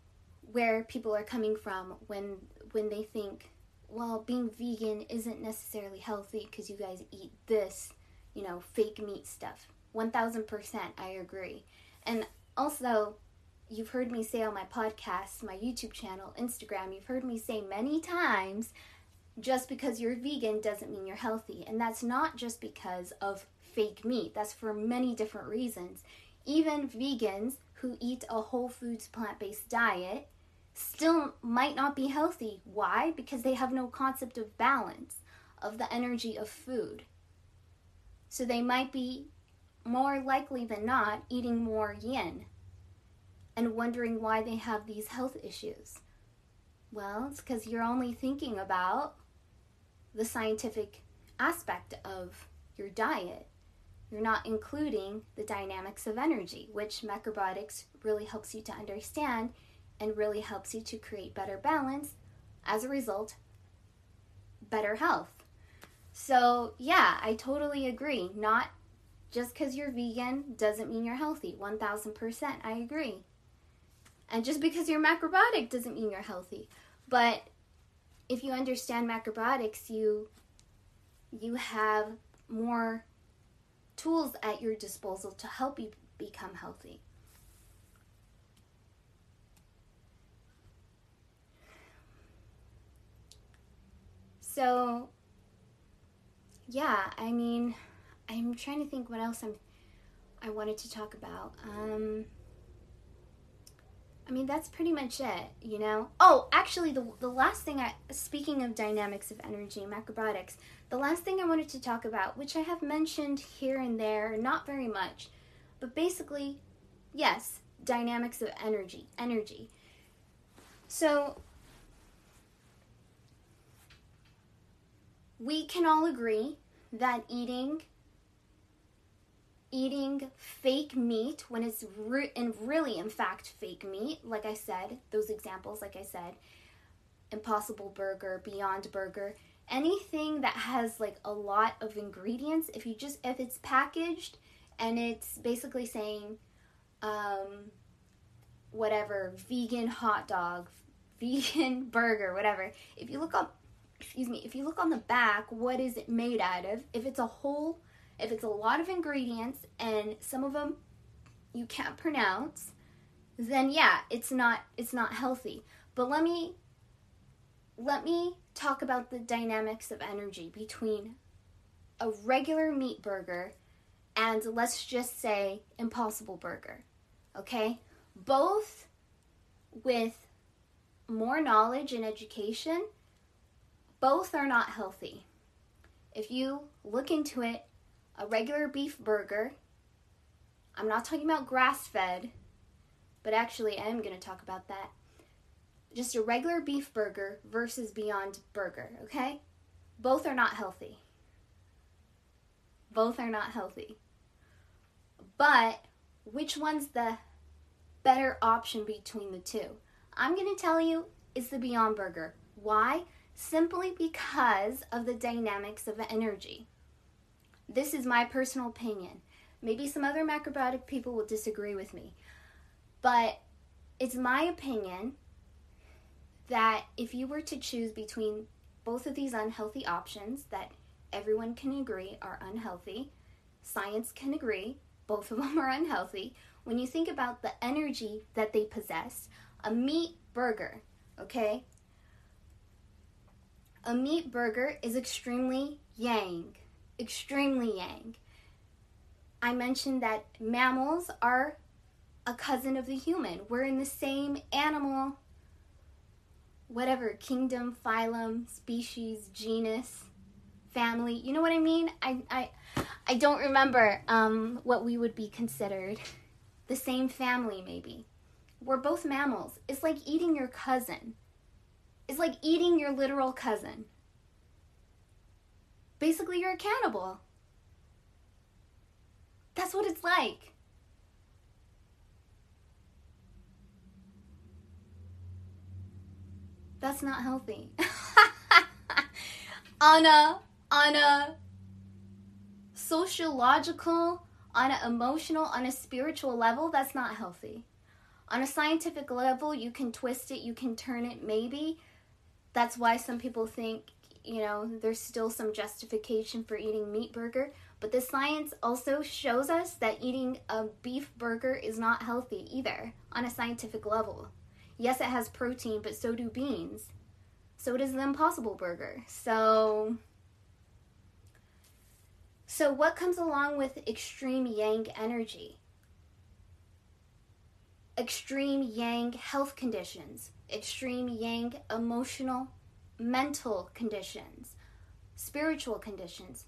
where people are coming from when they think, well, being vegan isn't necessarily healthy because you guys eat this, you know, fake meat stuff. 1000% I agree. And also, you've heard me say on my podcast, my YouTube channel, Instagram, you've heard me say many times, just because you're vegan doesn't mean you're healthy. And that's not just because of fake meat. That's for many different reasons. Even vegans who eat a whole foods plant-based diet still might not be healthy. Why? Because they have no concept of balance, of the energy of food. So they might be more likely than not eating more yin and wondering why they have these health issues. Well, it's because you're only thinking about the scientific aspect of your diet. You're not including the dynamics of energy, which macrobiotics really helps you to understand and really helps you to create better balance. As a result, better health. So yeah, I totally agree. Not just because you're vegan doesn't mean you're healthy. 1000% I agree. And just because you're macrobiotic doesn't mean you're healthy. But if you understand macrobiotics, you have more tools at your disposal to help you become healthy. So yeah, I mean, I'm trying to think what else I wanted to talk about. I mean, that's pretty much it, you know? Oh, actually, the last thing speaking of dynamics of energy, macrobiotics, the last thing I wanted to talk about, which I have mentioned here and there, not very much, but basically, yes, dynamics of energy. So we can all agree that eating fake meat, when it's really in fact fake meat, like I said, those examples, like I said, Impossible Burger, Beyond Burger, anything that has like a lot of ingredients, if it's packaged and it's basically saying whatever, vegan hot dog, vegan burger, whatever, if you look on the back, what is it made out of? If it's a lot of ingredients and some of them you can't pronounce, then yeah, it's not healthy. But let me talk about the dynamics of energy between a regular meat burger and, let's just say, Impossible Burger. Okay? Both, with more knowledge and education, both are not healthy. If you look into it, a regular beef burger, I'm not talking about grass-fed, but actually I am going to talk about that. Just a regular beef burger versus Beyond Burger, okay? Both are not healthy. Both are not healthy. But which one's the better option between the two? I'm going to tell you it's the Beyond Burger. Why? Simply because of the dynamics of energy. This is my personal opinion. Maybe some other macrobiotic people will disagree with me. But it's my opinion that if you were to choose between both of these unhealthy options that everyone can agree are unhealthy, science can agree, both of them are unhealthy, when you think about the energy that they possess, a meat burger, okay? A meat burger is extremely yang, extremely yang. I mentioned that mammals are a cousin of the human. We're in the same animal, whatever, kingdom, phylum, species, genus, family. You know what I mean? I don't remember what we would be considered. The same family, maybe. We're both mammals. It's like eating your cousin. It's like eating your literal cousin. Basically, you're a cannibal. That's what it's like. That's not healthy. on a sociological, on an emotional, on a spiritual level, that's not healthy. On a scientific level, you can twist it, you can turn it, maybe. That's why some people think, you know, there's still some justification for eating meat burger. But the science also shows us that eating a beef burger is not healthy either on a scientific level. Yes, it has protein, but so do beans. So does the Impossible Burger. So what comes along with extreme yang energy? Extreme yang health conditions. Extreme yang emotional, mental conditions. Spiritual conditions.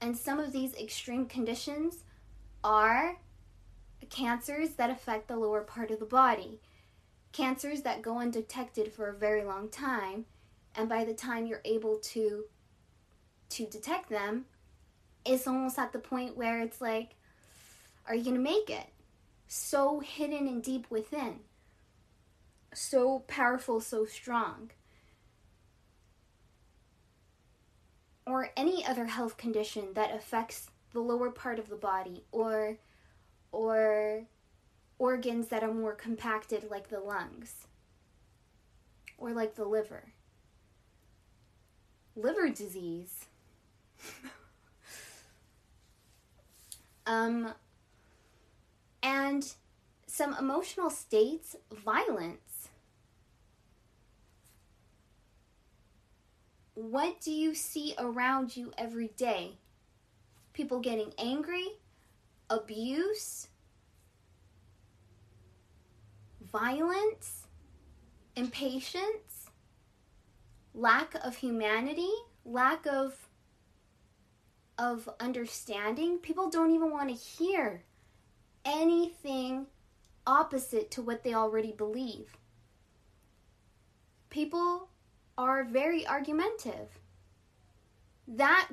And some of these extreme conditions are cancers that affect the lower part of the body, cancers that go undetected for a very long time, and by the time you're able to detect them, it's almost at the point where it's like, are you going to make it? So hidden and deep within, so powerful, so strong. Or any other health condition that affects the lower part of the body, or organs that are more compacted, like the lungs, or like the liver. Liver disease. And some emotional states, violence. What do you see around you every day? People getting angry, abuse, violence, impatience, lack of humanity, lack of understanding. People don't even want to hear anything opposite to what they already believe. People are very argumentative. That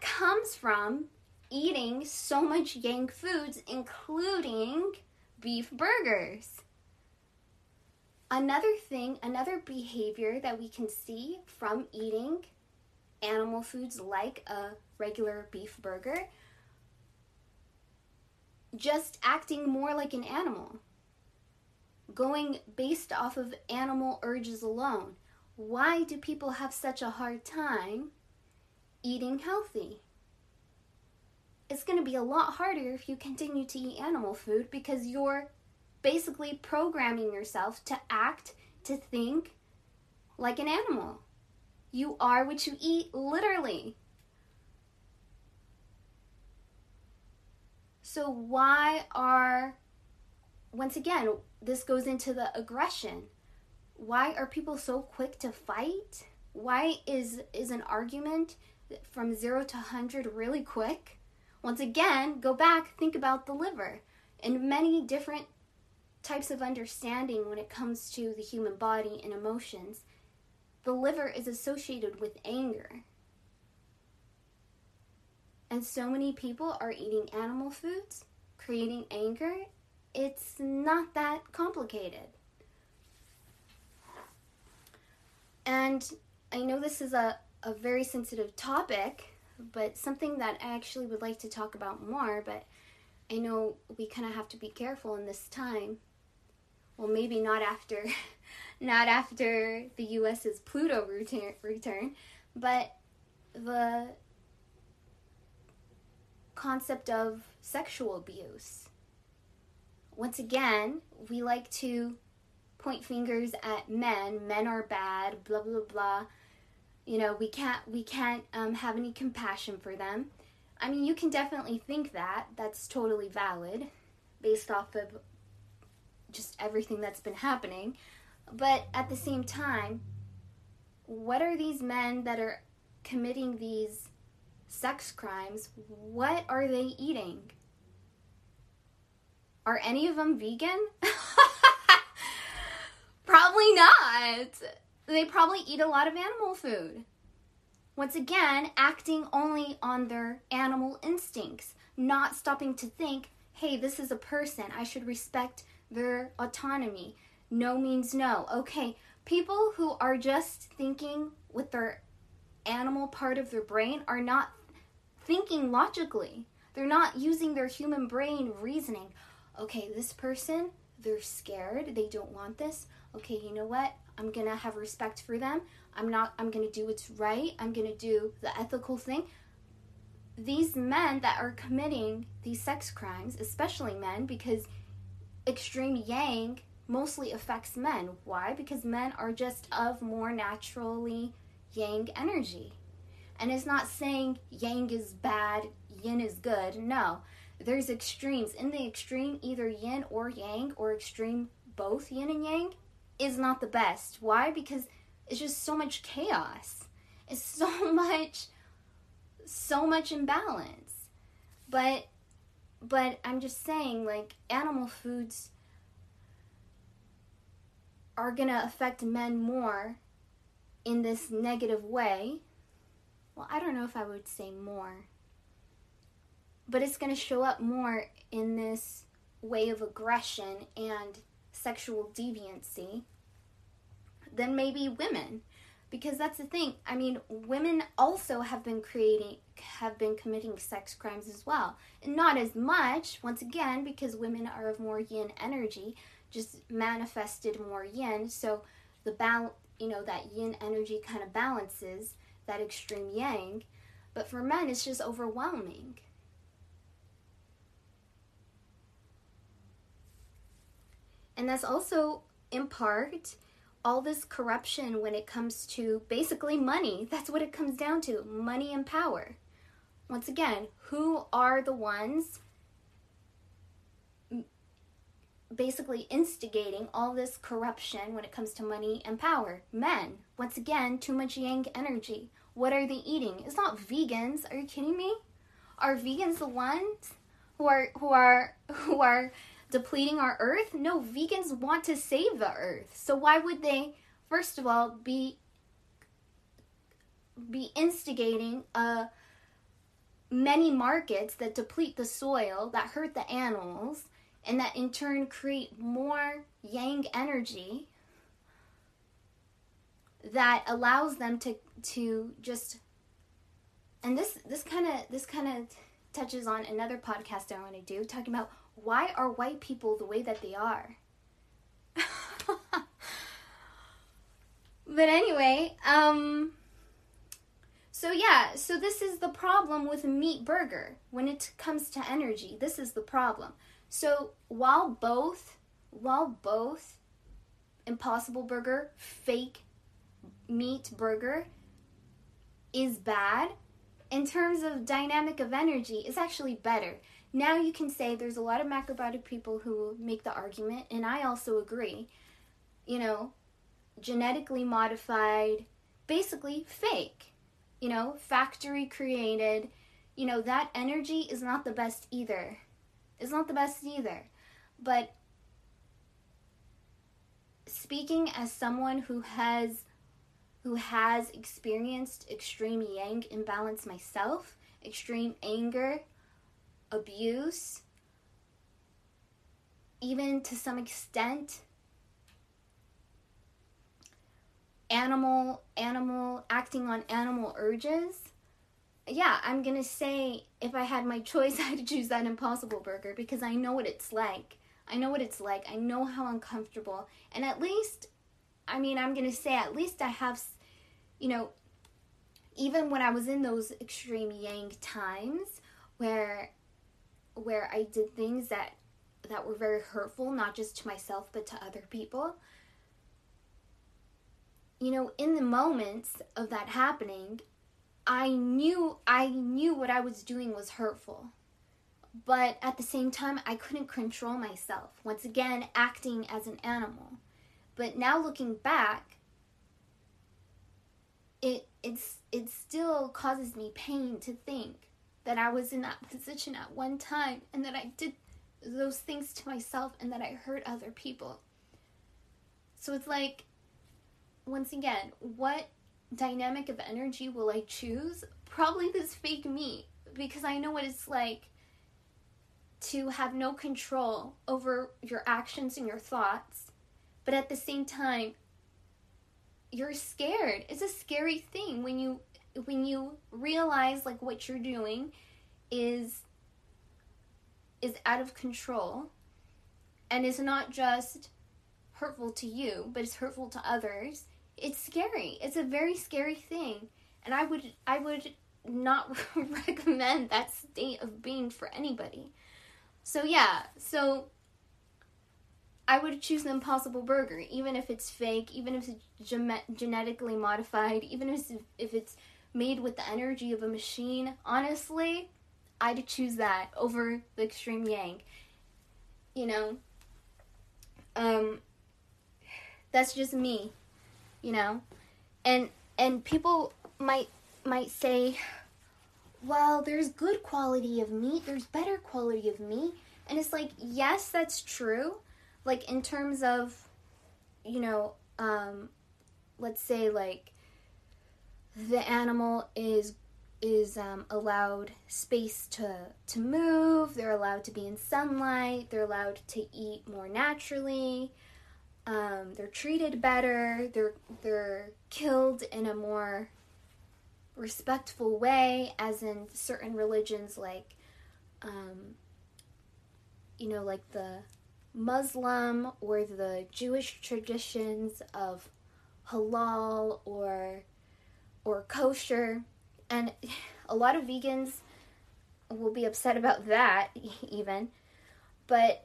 comes from eating so much yang foods, including beef burgers. Another thing, another behavior that we can see from eating animal foods like a regular beef burger, just acting more like an animal, going based off of animal urges alone. Why do people have such a hard time eating healthy? It's going to be a lot harder if you continue to eat animal food, because you're basically programming yourself to act, to think like an animal. You are what you eat, literally. So once again, this goes into the aggression. Why are people so quick to fight? Why is an argument from 0 to 100 really quick? Once again, go back, think about the liver and many different types of understanding when it comes to the human body and emotions. The liver is associated with anger. And so many people are eating animal foods, creating anger. It's not that complicated. And I know this is a very sensitive topic, but something that I actually would like to talk about more, but I know we kind of have to be careful in this time. Well, maybe not after, not after the U.S.'s Pluto return, but the concept of sexual abuse. Once again, we like to point fingers at men. Men are bad, blah, blah, blah. You know, we can't have any compassion for them. I mean, you can definitely think that. That's totally valid based off of just everything that's been happening. But at the same time, what are these men that are committing these sex crimes? What are they eating? Are any of them vegan? Probably not. They probably eat a lot of animal food. Once again, acting only on their animal instincts, not stopping to think, hey, this is a person. I should respect their autonomy. No means no. Okay, people who are just thinking with their animal part of their brain are not thinking logically. They're not using their human brain reasoning. Okay, this person, they're scared. They don't want this. Okay, you know what? I'm going to have respect for them. I'm going to do what's right. I'm going to do the ethical thing. These men that are committing these sex crimes, especially men, because extreme yang mostly affects men. Why? Because men are just of more naturally yang energy. And it's not saying yang is bad, yin is good. No, there's extremes. In the extreme, either yin or yang, or extreme both yin and yang, is not the best. Why? Because it's just so much chaos. It's so much imbalance. But I'm just saying, like, animal foods are gonna affect men more in this negative way. Well, I don't know if I would say more, but it's gonna show up more in this way of aggression and sexual deviancy than maybe women, because that's the thing. I mean, women also have been committing sex crimes as well, and not as much, once again, because women are of more yin energy, just manifested more yin. So the that yin energy kind of balances that extreme yang. But for men, it's just overwhelming. And that's also, in part, all this corruption when it comes to basically money. That's what it comes down to, money and power. Once again, who are the ones basically instigating all this corruption when it comes to money and power? Men. Once again, too much yang energy. What are they eating? It's not vegans. Are you kidding me? Are vegans the ones who are depleting our earth? No, vegans want to save the earth. So why would they, first of all, be instigating many markets that deplete the soil, that hurt the animals, and that in turn create more yang energy that allows them to just, and this kind of touches on another podcast I want to do, talking about why are white people the way that they are? But anyway, so this is the problem with meat burger. When it comes to energy, this is the problem. So while both Impossible Burger, fake meat burger, is bad, in terms of dynamic of energy, it's actually better. Now you can say there's a lot of macrobiotic people who make the argument, and I also agree, genetically modified, basically fake, factory created, you know, that energy is not the best either. It's not the best either. But speaking as someone who has experienced extreme yang imbalance myself, extreme anger, abuse, even to some extent animal acting on animal urges, yeah, I'm gonna say if I had my choice, I'd choose that Impossible Burger, because I know what it's like. I know what it's like. I know how uncomfortable. And at least, I mean, I'm going to say at least I have, you know, even when I was in those extreme yang times where I did things that were very hurtful, not just to myself, but to other people, you know, in the moments of that happening, I knew what I was doing was hurtful. But at the same time, I couldn't control myself. Once again, acting as an animal. But now looking back, it still causes me pain to think that I was in that position at one time and that I did those things to myself and that I hurt other people. So it's like, once again, what dynamic of energy will I choose? Probably this fake me, because I know what it's like to have no control over your actions and your thoughts, but at the same time, you're scared. It's a scary thing when you realize like what you're doing is out of control, and is not just hurtful to you, but it's hurtful to others. It's scary. It's a very scary thing, and I would not recommend that state of being for anybody. So yeah, so I would choose an Impossible Burger, even if it's fake, even if it's genetically modified, even if it's made with the energy of a machine. Honestly, I'd choose that over the extreme yang. You know, that's just me, you know, and people might say, well, there's good quality of meat, there's better quality of meat, and it's like, yes, that's true, like, in terms of, you know, let's say, like, the animal is allowed space to move, they're allowed to be in sunlight, they're allowed to eat more naturally, they're treated better, they're killed in a more respectful way, as in certain religions, like, you know, like the Muslim or the Jewish traditions of halal or kosher, and a lot of vegans will be upset about that even, but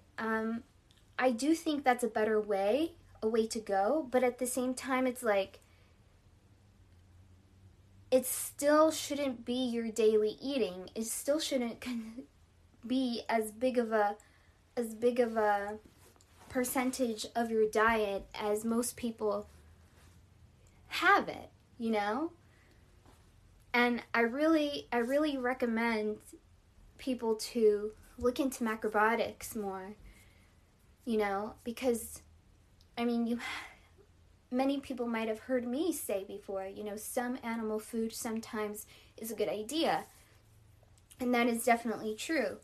I do think that's a better way, a way to go, but at the same time, it's like, it still shouldn't be your daily eating. It still shouldn't be as big of a percentage of your diet as most people have it, you know? And I really recommend people to look into macrobiotics more, you know, because, I mean, many people might have heard me say before, you know, some animal food sometimes is a good idea. And that is definitely true.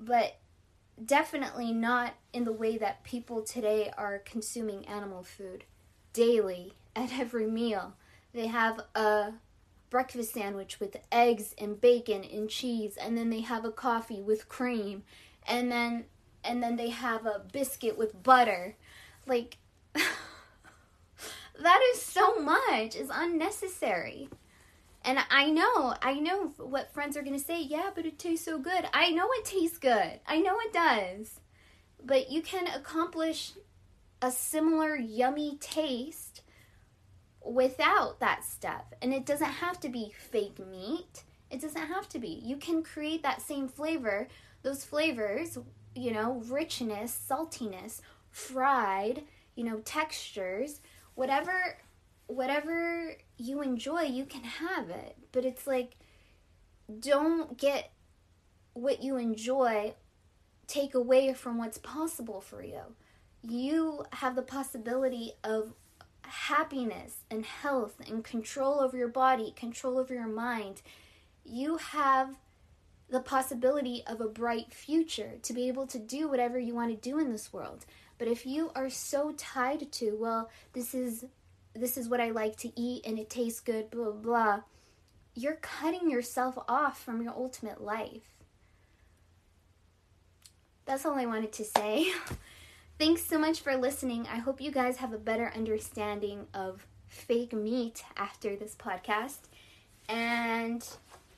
But definitely not in the way that people today are consuming animal food daily at every meal. They have a breakfast sandwich with eggs and bacon and cheese, and then they have a coffee with cream, and then they have a biscuit with butter. Like, that is so much. It's unnecessary. And I know what friends are going to say, yeah, but it tastes so good. I know it tastes good. I know it does. But you can accomplish a similar yummy taste without that stuff. And it doesn't have to be fake meat. It doesn't have to be. You can create that same flavor, those flavors, you know, richness, saltiness, fried, you know, textures, whatever you enjoy, you can have it. But it's like, don't get what you enjoy take away from what's possible for you. You have the possibility of happiness and health and control over your body, control over your mind. You have the possibility of a bright future to be able to do whatever you want to do in this world. But if you are so tied to, well, this is what I like to eat and it tastes good, blah, blah, blah, you're cutting yourself off from your ultimate life. That's all I wanted to say. Thanks so much for listening. I hope you guys have a better understanding of fake meat after this podcast. And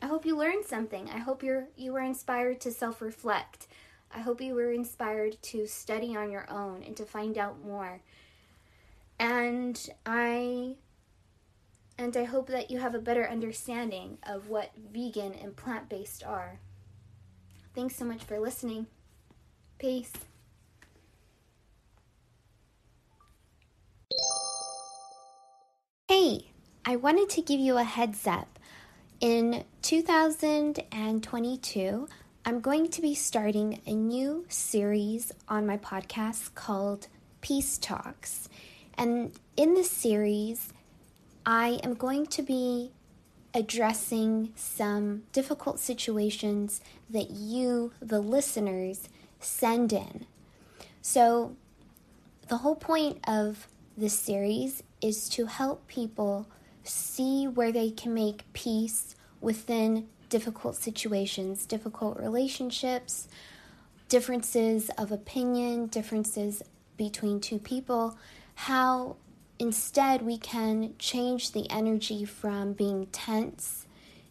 I hope you learned something. I hope you were inspired to self-reflect. I hope you were inspired to study on your own and to find out more. And I hope that you have a better understanding of what vegan and plant-based are. Thanks so much for listening. Peace. Hey, I wanted to give you a heads up. In 2022, I'm going to be starting a new series on my podcast called Peace Talks. And in this series, I am going to be addressing some difficult situations that you, the listeners, send in. So the whole point of this series is to help people see where they can make peace within difficult situations, difficult relationships, differences of opinion, differences between two people, how instead, we can change the energy from being tense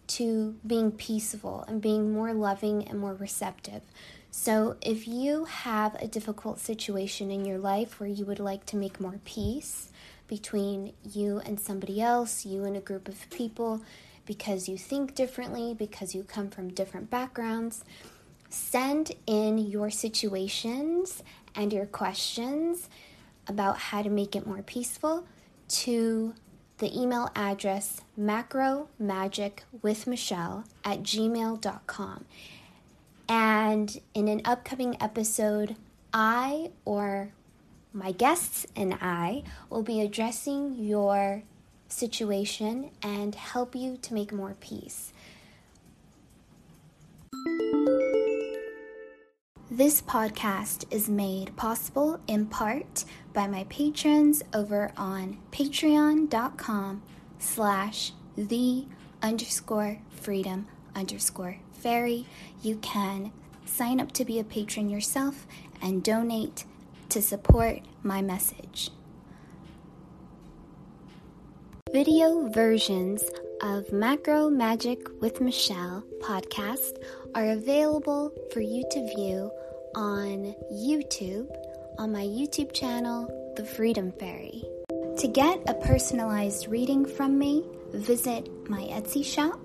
to being peaceful and being more loving and more receptive. So if you have a difficult situation in your life where you would like to make more peace between you and somebody else, you and a group of people, because you think differently, because you come from different backgrounds, send in your situations and your questions about how to make it more peaceful to the email address macromagicwithmichelle@gmail.com. And in an upcoming episode, I or my guests and I will be addressing your situation and help you to make more peace. This podcast is made possible in part by my patrons over on Patreon.com/the_freedom_fairy. You can sign up to be a patron yourself and donate to support my message. Video versions of Macro Magic with Michelle podcast are available for you to view on YouTube, on my YouTube channel, The Freedom Fairy. To get a personalized reading from me, visit my Etsy shop,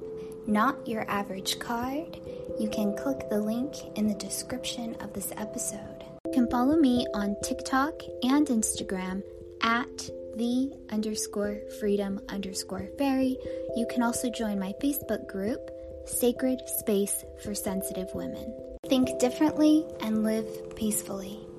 Not Your Average Card. You can click the link in the description of this episode. You can follow me on TikTok and Instagram @the_freedom_fairy. You can also join my Facebook group, Sacred Space for Sensitive Women. Think differently and live peacefully.